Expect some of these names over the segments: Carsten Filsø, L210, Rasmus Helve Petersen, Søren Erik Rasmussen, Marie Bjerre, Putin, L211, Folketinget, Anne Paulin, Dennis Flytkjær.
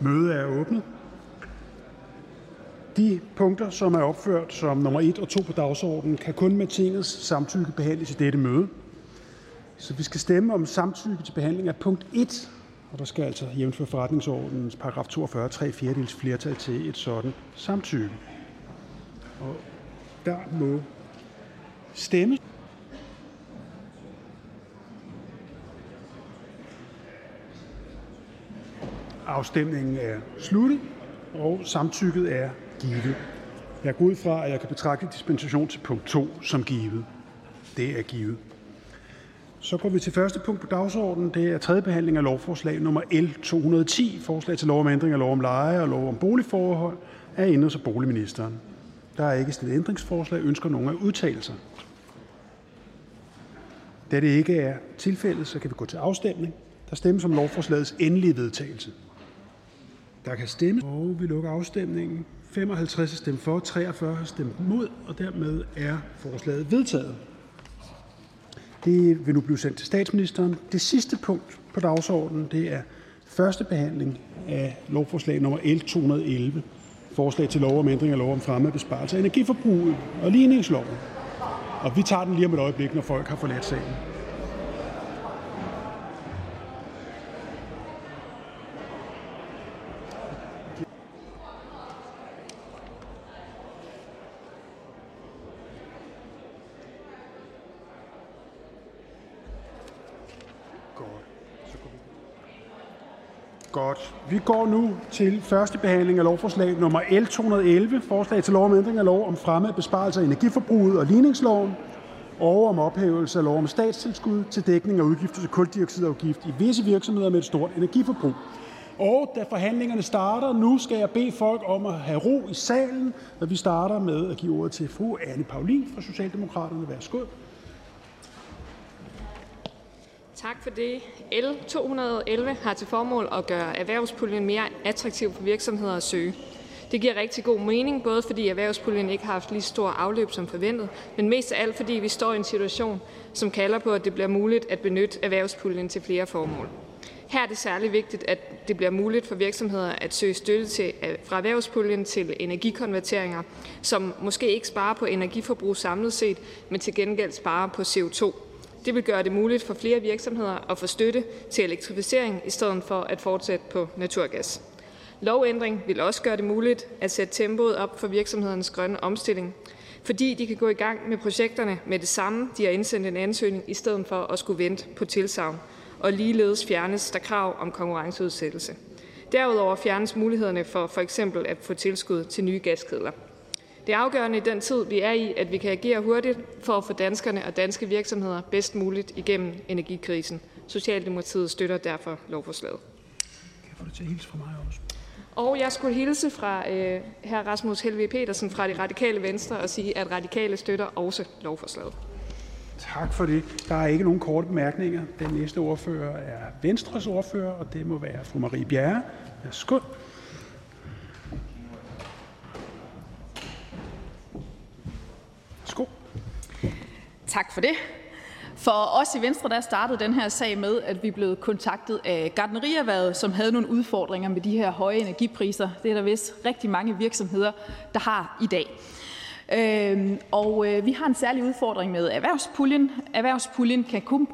Mødet er åbnet. De punkter, som er opført som nummer 1 og 2 på dagsordenen, kan kun med Tingets samtykke behandles i dette møde. Så vi skal stemme om samtykke til behandling af punkt 1, og der skal altså jævnføre forretningsordenens paragraf 42, 3/4 flertal til et sådan samtykke. Og der må stemme. Afstemningen er sluttet, og samtykket er givet. Jeg går ud fra, at jeg kan betragte dispensation til punkt 2 som givet. Det er givet. Så går vi til første punkt på dagsordenen. Det er tredje behandling af lovforslag nummer L210, forslag til lov om ændring af lov om leje og lov om boligforhold af indenrigs- og boligministeren. Der er ikke stillet ændringsforslag. Ønsker nogen at udtale sig? Da det ikke er tilfældet, så kan vi gå til afstemning. Der stemmes om lovforslagets endelige vedtagelse. Der kan stemmes, og vi lukker afstemningen. 55 har stemt for, 43 har stemt mod, og dermed er forslaget vedtaget. Det vil nu blive sendt til statsministeren. Det sidste punkt på dagsordenen, det er første behandling af lovforslag nummer L211. Forslag til lov om ændring af lov om fremme af besparelse af energiforbruget og ligningsloven. Og vi tager den lige om et øjeblik, når folk har forladt salen. Godt. Vi går nu til første behandling af lovforslag nummer L211, forslag til lov om ændring af lov om fremme af besparelse af energiforbruget og ligningsloven, og om ophævelse af lov om statstilskud til dækning af udgifter til kuldioxidafgift i visse virksomheder med et stort energiforbrug. Og da forhandlingerne starter, nu skal jeg bede folk om at have ro i salen, og vi starter med at give ordet til fru Anne Paulin fra Socialdemokraterne. Værsgo. Tak for det. L211 har til formål at gøre erhvervspuljen mere attraktiv for virksomheder at søge. Det giver rigtig god mening, både fordi erhvervspuljen ikke har haft lige stor afløb som forventet, men mest af alt fordi vi står i en situation, som kalder på, at det bliver muligt at benytte erhvervspuljen til flere formål. Her er det særlig vigtigt, at det bliver muligt for virksomheder at søge støtte fra erhvervspuljen til energikonverteringer, som måske ikke sparer på energiforbrug samlet set, men til gengæld sparer på CO2. Det vil gøre det muligt for flere virksomheder at få støtte til elektrificering i stedet for at fortsætte på naturgas. Lovændring vil også gøre det muligt at sætte tempoet op for virksomhedernes grønne omstilling, fordi de kan gå i gang med projekterne med det samme, de har indsendt en ansøgning, i stedet for at skulle vente på tilsagn, og ligeledes fjernes der krav om konkurrenceudsættelse. Derudover fjernes mulighederne for f.eks. at få tilskud til nye gaskedler. Det er afgørende i den tid, vi er i, at vi kan agere hurtigt for at få danskerne og danske virksomheder bedst muligt igennem energikrisen. Socialdemokratiet støtter derfor lovforslaget. Kan jeg få det til at hilse fra mig også? Og jeg skulle hilse fra hr. Rasmus Helve Petersen fra Det Radikale Venstre og sige, at Radikale støtter også lovforslaget. Tak for det. Der er ikke nogen korte bemærkninger. Den næste ordfører er Venstres ordfører, og det må være fru Marie Bjerre. Værsgo. Tak for det. For os i Venstre, der startede den her sag med, at vi blev kontaktet af gartnerierhvervet, som havde nogle udfordringer med de her høje energipriser. Det er der vist rigtig mange virksomheder, der har i dag. Og vi har en særlig udfordring med erhvervspuljen. Erhvervspuljen kan kun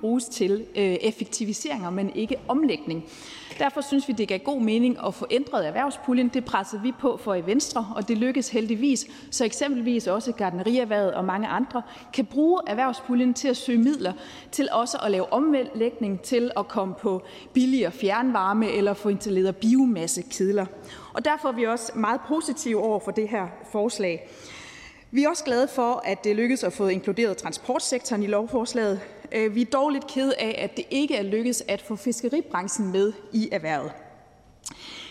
bruges til effektiviseringer, men ikke omlægning. Derfor synes vi, det gav god mening at få ændret erhvervspuljen. Det pressede vi på for i Venstre, og det lykkedes heldigvis, så eksempelvis også gartnerierhvervet og mange andre kan bruge erhvervspuljen til at søge midler, til også at lave omlægning, til at komme på billigere fjernvarme eller få installeret biomassekedler. Og derfor er vi også meget positive over for det her forslag. Vi er også glade for, at det lykkedes at få inkluderet transportsektoren i lovforslaget. Vi er dog lidt kede af, at det ikke er lykkedes at få fiskeribranchen med i erhvervet.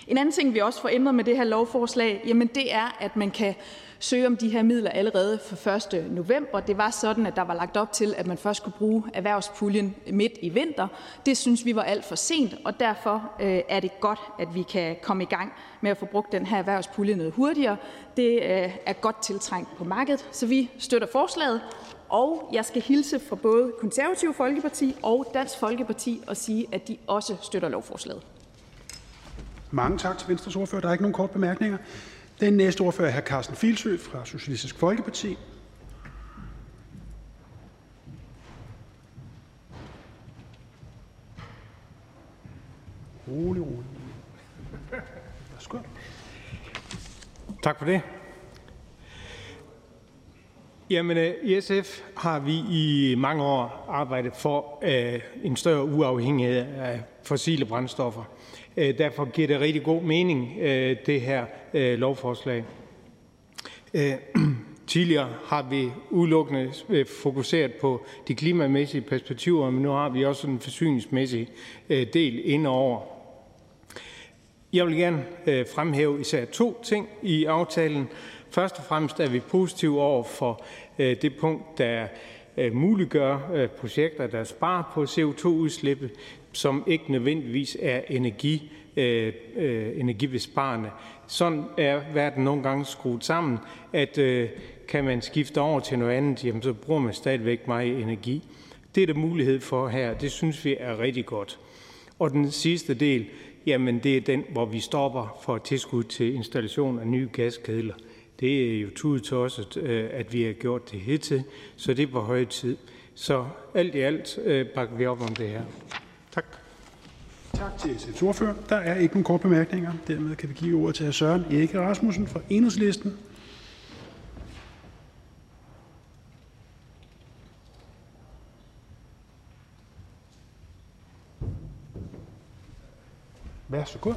En anden ting, vi også får ændret med det her lovforslag, jamen det er, at man kan søge om de her midler allerede fra 1. november. Det var sådan, at der var lagt op til, at man først kunne bruge erhvervspuljen midt i vinter. Det synes vi var alt for sent, og derfor er det godt, at vi kan komme i gang med at få brugt den her erhvervspulje noget hurtigere. Det er godt tiltrængt på markedet, så vi støtter forslaget. Og jeg skal hilse fra både Konservative Folkeparti og Dansk Folkeparti og sige, at de også støtter lovforslaget. Mange tak til Venstres ordfører. Der er ikke nogen korte bemærkninger. Den næste ordfører er hr. Carsten Filsø fra Socialistisk Folkeparti. Rolig, rolig. Værsgo. Tak for det. Jamen, i SF har vi i mange år arbejdet for en større uafhængighed af fossile brændstoffer. Derfor giver det rigtig god mening, det her lovforslag. Tidligere har vi udelukkende fokuseret på de klimamæssige perspektiver, men nu har vi også en forsyningsmæssig del indover. Jeg vil gerne fremhæve især to ting i aftalen. Først og fremmest er vi positive over for det punkt, der muliggør projekter, der sparer på CO2-udslippet, som ikke nødvendigvis er energibesparende. Sådan er verden nogle gange skruet sammen, at kan man skifte over til noget andet, jamen, så bruger man stadigvæk meget energi. Det er der mulighed for her, det synes vi er rigtig godt. Og den sidste del, jamen, det er den, hvor vi stopper for tilskud til installation af nye gaskedler. Det er jo tudetosset, at vi har gjort det hidtil, så det var høje tid. Så alt i alt bakker vi op om det her. Tak. Tak til SF's ordfører. Der er ikke nogen korte bemærkninger. Dermed kan vi give ordet til hr. Søren Erik Rasmussen fra Enhedslisten. Vær så god.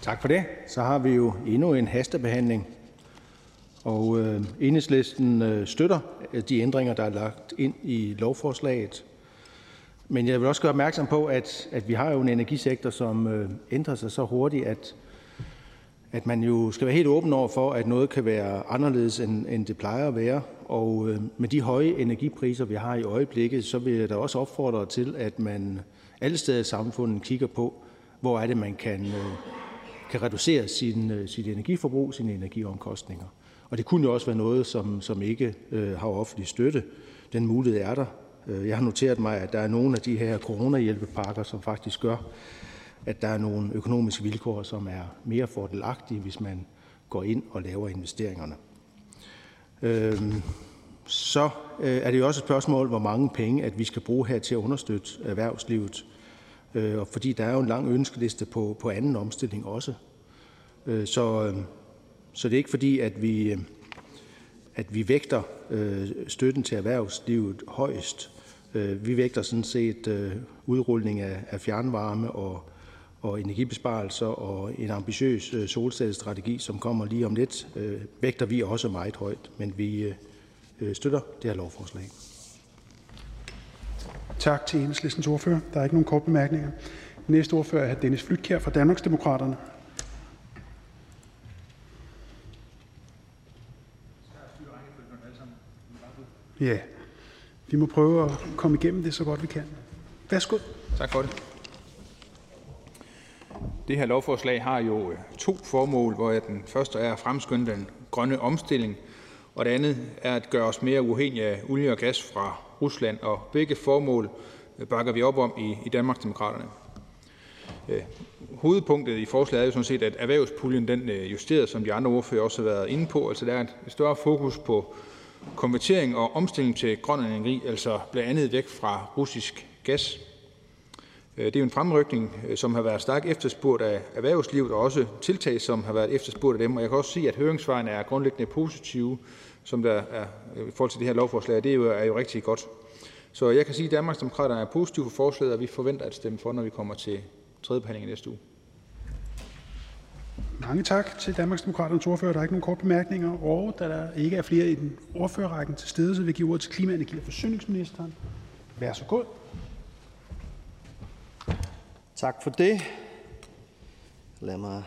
Tak for det. Så har vi jo endnu en hastebehandling. Og Enhedslisten støtter de ændringer, der er lagt ind i lovforslaget. Men jeg vil også gøre opmærksom på, at vi har jo en energisektor, som ændrer sig så hurtigt, at man jo skal være helt åben over for, at noget kan være anderledes, end det plejer at være. Og med de høje energipriser, vi har i øjeblikket, så vil jeg da også opfordre til, at man alle steder i samfundet kigger på, hvor er det, man kan reducere sit energiforbrug, sine energiomkostninger. Og det kunne jo også være noget, som ikke har offentlig støtte. Den mulighed er der. Jeg har noteret mig, at der er nogle af de her coronahjælpepakker, som faktisk gør, at der er nogle økonomiske vilkår, som er mere fordelagtige, hvis man går ind og laver investeringerne. Så er det jo også et spørgsmål, hvor mange penge, at vi skal bruge her til at understøtte erhvervslivet. Fordi der er jo en lang ønskeliste på anden omstilling også. Så det er ikke fordi, at vi vægter støtten til erhvervslivet højst. Vi vægter sådan set udrulning af fjernvarme og energibesparelser og en ambitiøs solcellestrategi, som kommer lige om lidt, vægter vi også meget højt. Men vi støtter det her lovforslag. Tak til Enhedslistens ordfører. Der er ikke nogen korte bemærkninger. Næste ordfører er hr. Dennis Flytkjær fra Danmarksdemokraterne. Ja, vi må prøve at komme igennem det så godt vi kan. Værsgo. Tak for det. Det her lovforslag har jo to formål, hvor den første er at fremskynde den grønne omstilling, og det andet er at gøre os mere uafhængige af olie og gas fra Rusland, og begge formål bakker vi op om i Danmarksdemokraterne. Hovedpunktet i forslaget er jo sådan set, at erhvervspuljen den justeres, som de andre ordfører også har været inde på, altså der er et større fokus på konvertering og omstilling til grøn energi, altså blandt andet væk fra russisk gas. Det er en fremrykning, som har været stærkt efterspurgt af erhvervslivet, og også tiltag, som har været efterspurgt af dem. Og jeg kan også sige, at høringssvarene er grundlæggende positive, som der er i forhold til det her lovforslag. Det er jo rigtig godt. Så jeg kan sige, at Danmarksdemokraterne er positive for forslaget, og vi forventer at stemme for, når vi kommer til tredje behandling i næste uge. Mange tak til Danmarksdemokraternes ordfører. Der er ikke nogen korte bemærkninger, og da der ikke er flere i den ordførerrækken til stede, så vil jeg give ordet til klima-, energi- og forsyningsministeren. Vær så god. Tak for det. Lad mig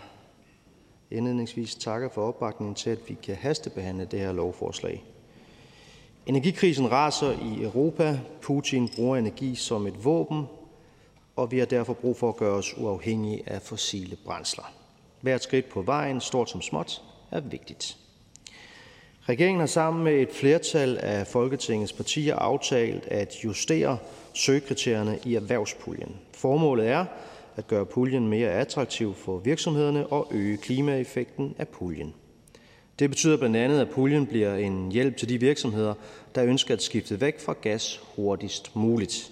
indledningsvis takke for opbakningen til, at vi kan hastebehandle det her lovforslag. Energikrisen raser i Europa. Putin bruger energi som et våben, og vi har derfor brug for at gøre os uafhængige af fossile brændsler. Hvert skridt på vejen, stort som småt, er vigtigt. Regeringen har sammen med et flertal af Folketingets partier aftalt at justere søgekriterierne i erhvervspuljen. Formålet er at gøre puljen mere attraktiv for virksomhederne og øge klimaeffekten af puljen. Det betyder blandt andet, at puljen bliver en hjælp til de virksomheder, der ønsker at skifte væk fra gas hurtigst muligt.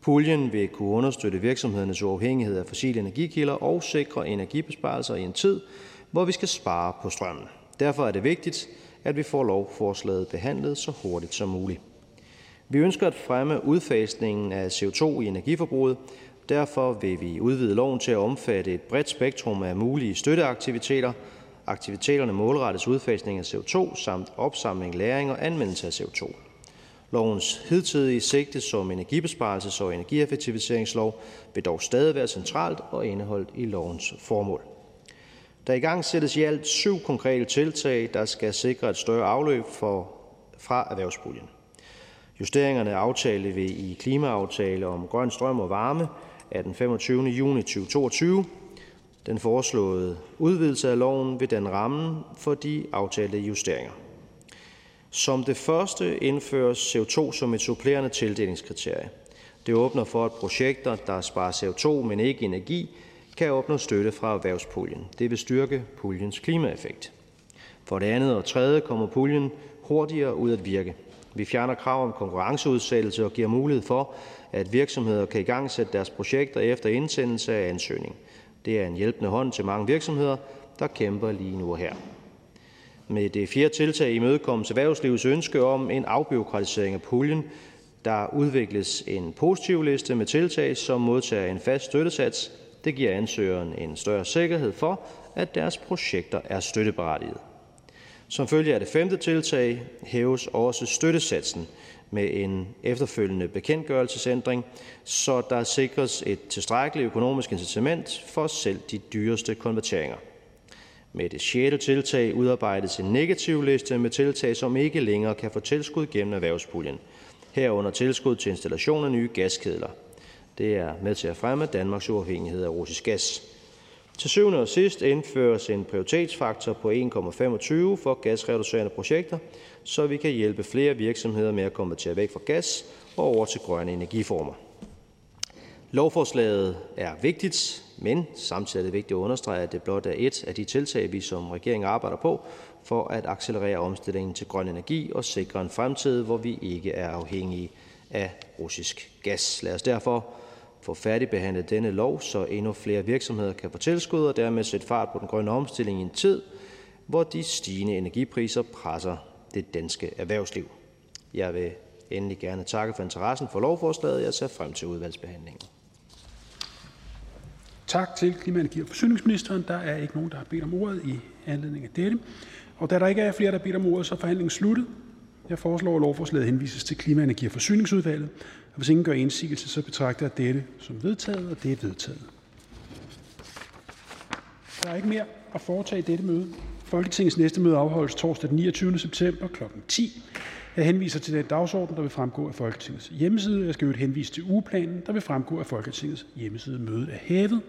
Puljen vil kunne understøtte virksomhedernes uafhængighed af fossile energikilder og sikre energibesparelser i en tid, hvor vi skal spare på strømmen. Derfor er det vigtigt, at vi får lovforslaget behandlet så hurtigt som muligt. Vi ønsker at fremme udfasningen af CO2 i energiforbruget. Derfor vil vi udvide loven til at omfatte et bredt spektrum af mulige støtteaktiviteter. Aktiviteterne målrettes udfasning af CO2 samt opsamling, lagring og anvendelse af CO2. Lovens hidtidige sigte som energibesparelses- og energieffektiviseringslov vil dog stadig være centralt og indeholdt i lovens formål. Der i gang sættes i alt 7 konkrete tiltag, der skal sikre et større afløb fra erhvervspuljen. Justeringerne er aftalt ved i klimaaftale om grøn strøm og varme af den 25. juni 2022. Den foreslåede udvidelse af loven vil danne rammen for de aftalte justeringer. Som det første indføres CO2 som et supplerende tildelingskriterie. Det åbner for, at projekter, der sparer CO2, men ikke energi, kan opnå støtte fra erhvervspuljen. Det vil styrke puljens klimaeffekt. For det andet og tredje kommer puljen hurtigere ud at virke. Vi fjerner krav om konkurrenceudsættelse og giver mulighed for, at virksomheder kan igangsætte deres projekter efter indsendelse af ansøgning. Det er en hjælpende hånd til mange virksomheder, der kæmper lige nu og her. Med det 4. tiltag imødekommes erhvervslivets ønske om en afbureaukratisering af puljen. Der udvikles en positiv liste med tiltag, som modtager en fast støttesats. Det giver ansøgeren en større sikkerhed for, at deres projekter er støtteberettigede. Som følge af det 5. tiltag hæves også støttesatsen med en efterfølgende bekendtgørelsesændring, så der sikres et tilstrækkeligt økonomisk incitament for selv de dyreste konverteringer. Med det 6. tiltag udarbejdes en negativ liste med tiltag, som ikke længere kan få tilskud gennem erhvervspuljen. Herunder tilskud til installation af nye gaskedler. Det er med til at fremme Danmarks uafhængighed af russisk gas. Til 7. og sidst indføres en prioritetsfaktor på 1,25 for gasreducerende projekter, så vi kan hjælpe flere virksomheder med at konvertere væk fra gas og over til grønne energiformer. Lovforslaget er vigtigt, men samtidig er det vigtigt at understrege, at det blot er et af de tiltag, vi som regering arbejder på for at accelerere omstillingen til grøn energi og sikre en fremtid, hvor vi ikke er afhængige af russisk gas. Lad os derfor få færdigbehandlet denne lov, så endnu flere virksomheder kan få tilskud og dermed sætte fart på den grønne omstilling i en tid, hvor de stigende energipriser presser det danske erhvervsliv. Jeg vil endelig gerne takke for interessen for lovforslaget. Jeg ser frem til udvalgsbehandlingen. Tak til klima-, energi- og forsyningsministeren. Der er ikke nogen, der har bedt om ordet i anledning af dette. Og da der ikke er flere, der har bedt om ordet, så er forhandlingen sluttet. Jeg foreslår, at lovforslaget henvises til Klima-, Energi- og Forsyningsudvalget. Og hvis ingen gør indsigelse, så betragter jeg dette som vedtaget, og det er vedtaget. Der er ikke mere at foretage i dette møde. Folketingets næste møde afholdes torsdag den 29. september kl. 10. Jeg henviser til den dagsorden, der vil fremgå af Folketingets hjemmeside. Jeg skal henvise til ugeplanen, der vil fremgå af Folketingets hjemmeside. Mødet er hævet.